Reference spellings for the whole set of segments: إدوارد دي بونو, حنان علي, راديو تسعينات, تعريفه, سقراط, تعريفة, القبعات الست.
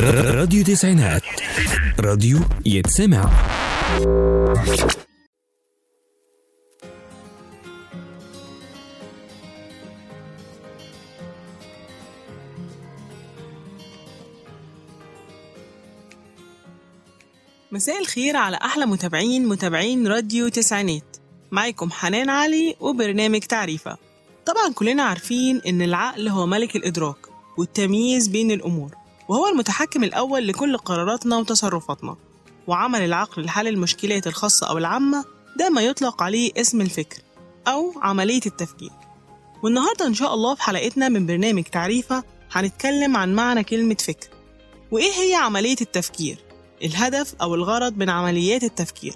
راديو تسعينات، راديو يتسمع. مساء الخير على أحلى متابعين راديو تسعينات. معاكم حنان علي وبرنامج تعريفة. طبعا كلنا عارفين إن العقل هو ملك الإدراك والتمييز بين الأمور، وهو المتحكم الأول لكل قراراتنا وتصرفاتنا. وعمل العقل لحل المشكلات الخاصة أو العامة ده ما يطلق عليه اسم الفكر أو عملية التفكير. والنهاردة إن شاء الله في حلقتنا من برنامج تعريفة هنتكلم عن معنى كلمة فكر، وإيه هي عملية التفكير، الهدف أو الغرض من عمليات التفكير،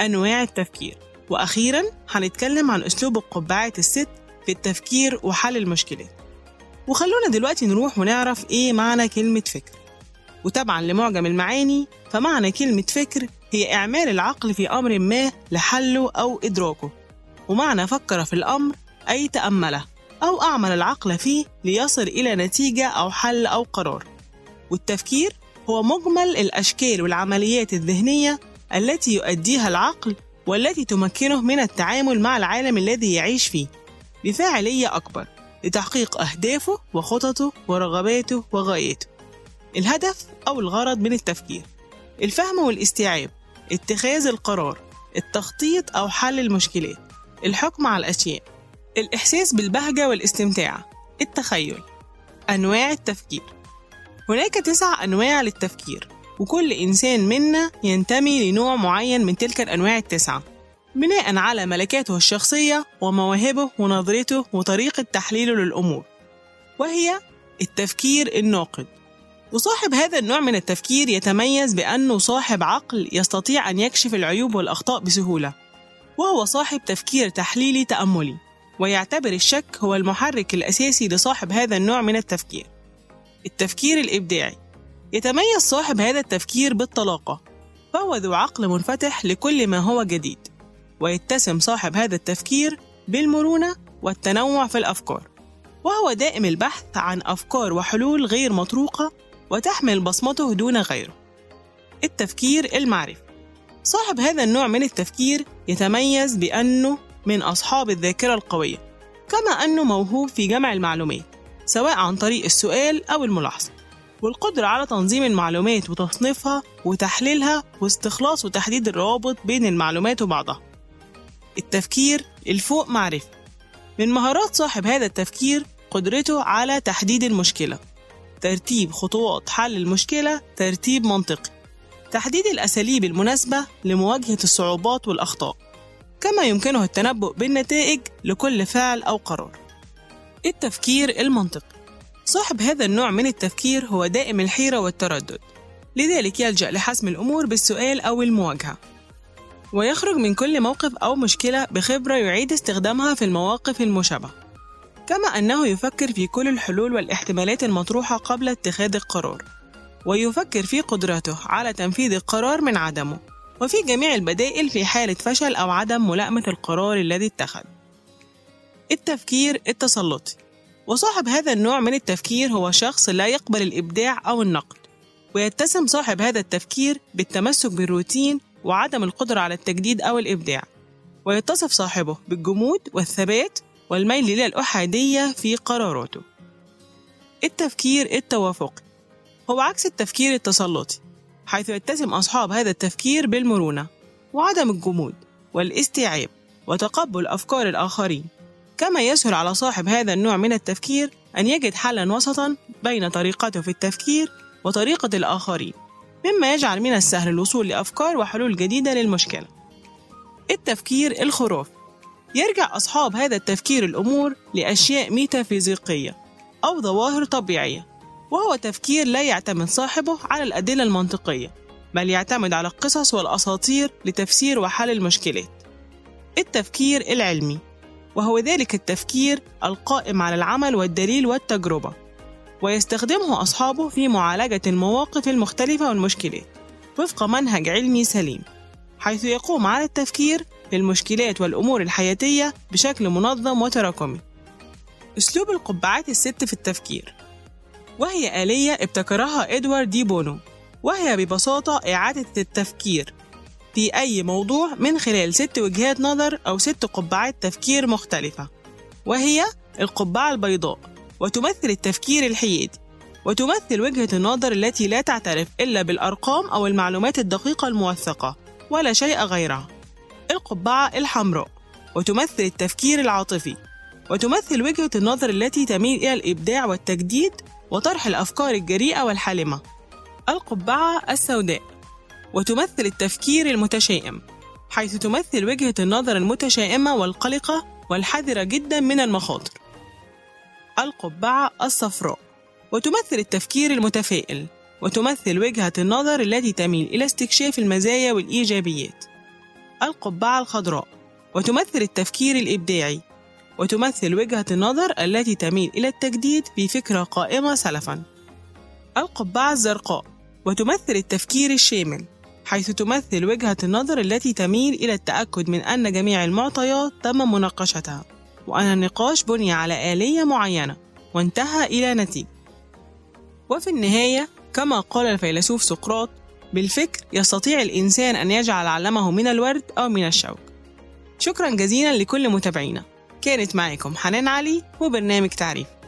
أنواع التفكير، وأخيراً هنتكلم عن أسلوب القبعات الست في التفكير وحل المشكلات. وخلونا دلوقتي نروح ونعرف إيه معنى كلمة فكر. وطبعاً لمعجم المعاني، فمعنى كلمة فكر هي إعمال العقل في أمر ما لحله أو إدراكه. ومعنى فكر في الأمر أي تأمله أو أعمل العقل فيه ليصل إلى نتيجة أو حل أو قرار. والتفكير هو مجمل الأشكال والعمليات الذهنية التي يؤديها العقل والتي تمكنه من التعامل مع العالم الذي يعيش فيه بفاعلية أكبر لتحقيق أهدافه وخططه ورغباته وغاياته. الهدف أو الغرض من التفكير الفهم والاستيعاب، اتخاذ القرار، التخطيط أو حل المشكلات، الحكم على الأشياء، الإحساس بالبهجة والاستمتاع، التخيل. أنواع التفكير، هناك 9 أنواع للتفكير، وكل إنسان منا ينتمي لنوع معين من تلك الأنواع ال9 بناء على ملكاته الشخصية ومواهبه ونظرته وطريقة تحليله للأمور. وهي التفكير الناقد، وصاحب هذا النوع من التفكير يتميز بأنه صاحب عقل يستطيع أن يكشف العيوب والأخطاء بسهولة، وهو صاحب تفكير تحليلي تأملي، ويعتبر الشك هو المحرك الأساسي لصاحب هذا النوع من التفكير. التفكير الإبداعي، يتميز صاحب هذا التفكير بالطلاقة، فهو ذو عقل منفتح لكل ما هو جديد، ويتسم صاحب هذا التفكير بالمرونة والتنوع في الأفكار، وهو دائم البحث عن أفكار وحلول غير مطروقة وتحمل بصمته دون غيره. التفكير المعرفي، صاحب هذا النوع من التفكير يتميز بأنه من أصحاب الذاكرة القوية، كما أنه موهوب في جمع المعلومات سواء عن طريق السؤال أو الملاحظة، والقدرة على تنظيم المعلومات وتصنيفها وتحليلها واستخلاص وتحديد الروابط بين المعلومات وبعضها. التفكير الفوق معرفي، من مهارات صاحب هذا التفكير قدرته على تحديد المشكلة، ترتيب خطوات حل المشكلة ترتيب منطقي، تحديد الأساليب المناسبة لمواجهة الصعوبات والأخطاء، كما يمكنه التنبؤ بالنتائج لكل فعل أو قرار. التفكير المنطقي، صاحب هذا النوع من التفكير هو دائم الحيرة والتردد، لذلك يلجأ لحسم الأمور بالسؤال أو المواجهة، ويخرج من كل موقف أو مشكلة بخبرة يعيد استخدامها في المواقف المشابهة، كما أنه يفكر في كل الحلول والاحتمالات المطروحة قبل اتخاذ القرار، ويفكر في قدرته على تنفيذ القرار من عدمه، وفي جميع البدائل في حالة فشل أو عدم ملائمة القرار الذي اتخذ. التفكير التسلطي، وصاحب هذا النوع من التفكير هو شخص لا يقبل الإبداع أو النقد، ويتسم صاحب هذا التفكير بالتمسك بالروتين وعدم القدرة على التجديد أو الإبداع، ويتصف صاحبه بالجمود والثبات والميل للأحادية في قراراته. التفكير التوافقي، هو عكس التفكير التسلطي، حيث يتسم أصحاب هذا التفكير بالمرونة وعدم الجمود والاستيعاب وتقبل أفكار الآخرين، كما يسهل على صاحب هذا النوع من التفكير أن يجد حلاً وسطاً بين طريقته في التفكير وطريقة الآخرين، مما يجعل من السهل الوصول لأفكار وحلول جديدة للمشكلة. التفكير الخرافي، يرجع أصحاب هذا التفكير الأمور لأشياء ميتافيزيقية أو ظواهر طبيعية، وهو تفكير لا يعتمد صاحبه على الأدلة المنطقية، بل يعتمد على القصص والأساطير لتفسير وحل المشكلات. التفكير العلمي، وهو ذلك التفكير القائم على العمل والدليل والتجربة، ويستخدمه أصحابه في معالجة المواقف المختلفة والمشكلات وفق منهج علمي سليم، حيث يقوم على التفكير في المشكلات والأمور الحياتية بشكل منظم وتراكمي. أسلوب القبعات الست في التفكير، وهي آلية ابتكرها إدوارد دي بونو، وهي ببساطة إعادة التفكير في أي موضوع من خلال 6 وجهات نظر أو 6 قبعات تفكير مختلفة، وهي القبعة البيضاء، وتمثل التفكير الحيادي، وتمثل وجهة النظر التي لا تعترف إلا بالأرقام أو المعلومات الدقيقة الموثقة ولا شيء غيرها. القبعة الحمراء، وتمثل التفكير العاطفي، وتمثل وجهة النظر التي تميل إلى الإبداع والتجديد وطرح الأفكار الجريئة والحالمة. القبعة السوداء، وتمثل التفكير المتشائم، حيث تمثل وجهة النظر المتشائمة والقلقة والحذرة جدا من المخاطر. القبعة الصفراء، وتمثل التفكير المتفائل، وتمثل وجهة النظر التي تميل إلى استكشاف المزايا والإيجابيات. القبعة الخضراء، وتمثل التفكير الإبداعي، وتمثل وجهة النظر التي تميل إلى التجديد بفكرة قائمة سلفاً. القبعة الزرقاء، وتمثل التفكير الشامل، حيث تمثل وجهة النظر التي تميل إلى التأكد من أن جميع المعطيات تم مناقشتها، وأن النقاش بني على آلية معينة وانتهى إلى نتيجة. وفي النهاية، كما قال الفيلسوف سقراط، بالفكر يستطيع الإنسان أن يجعل علمه من الورد أو من الشوك. شكراً جزيلاً لكل متابعينا. كانت معكم حنان علي وبرنامج تعريف.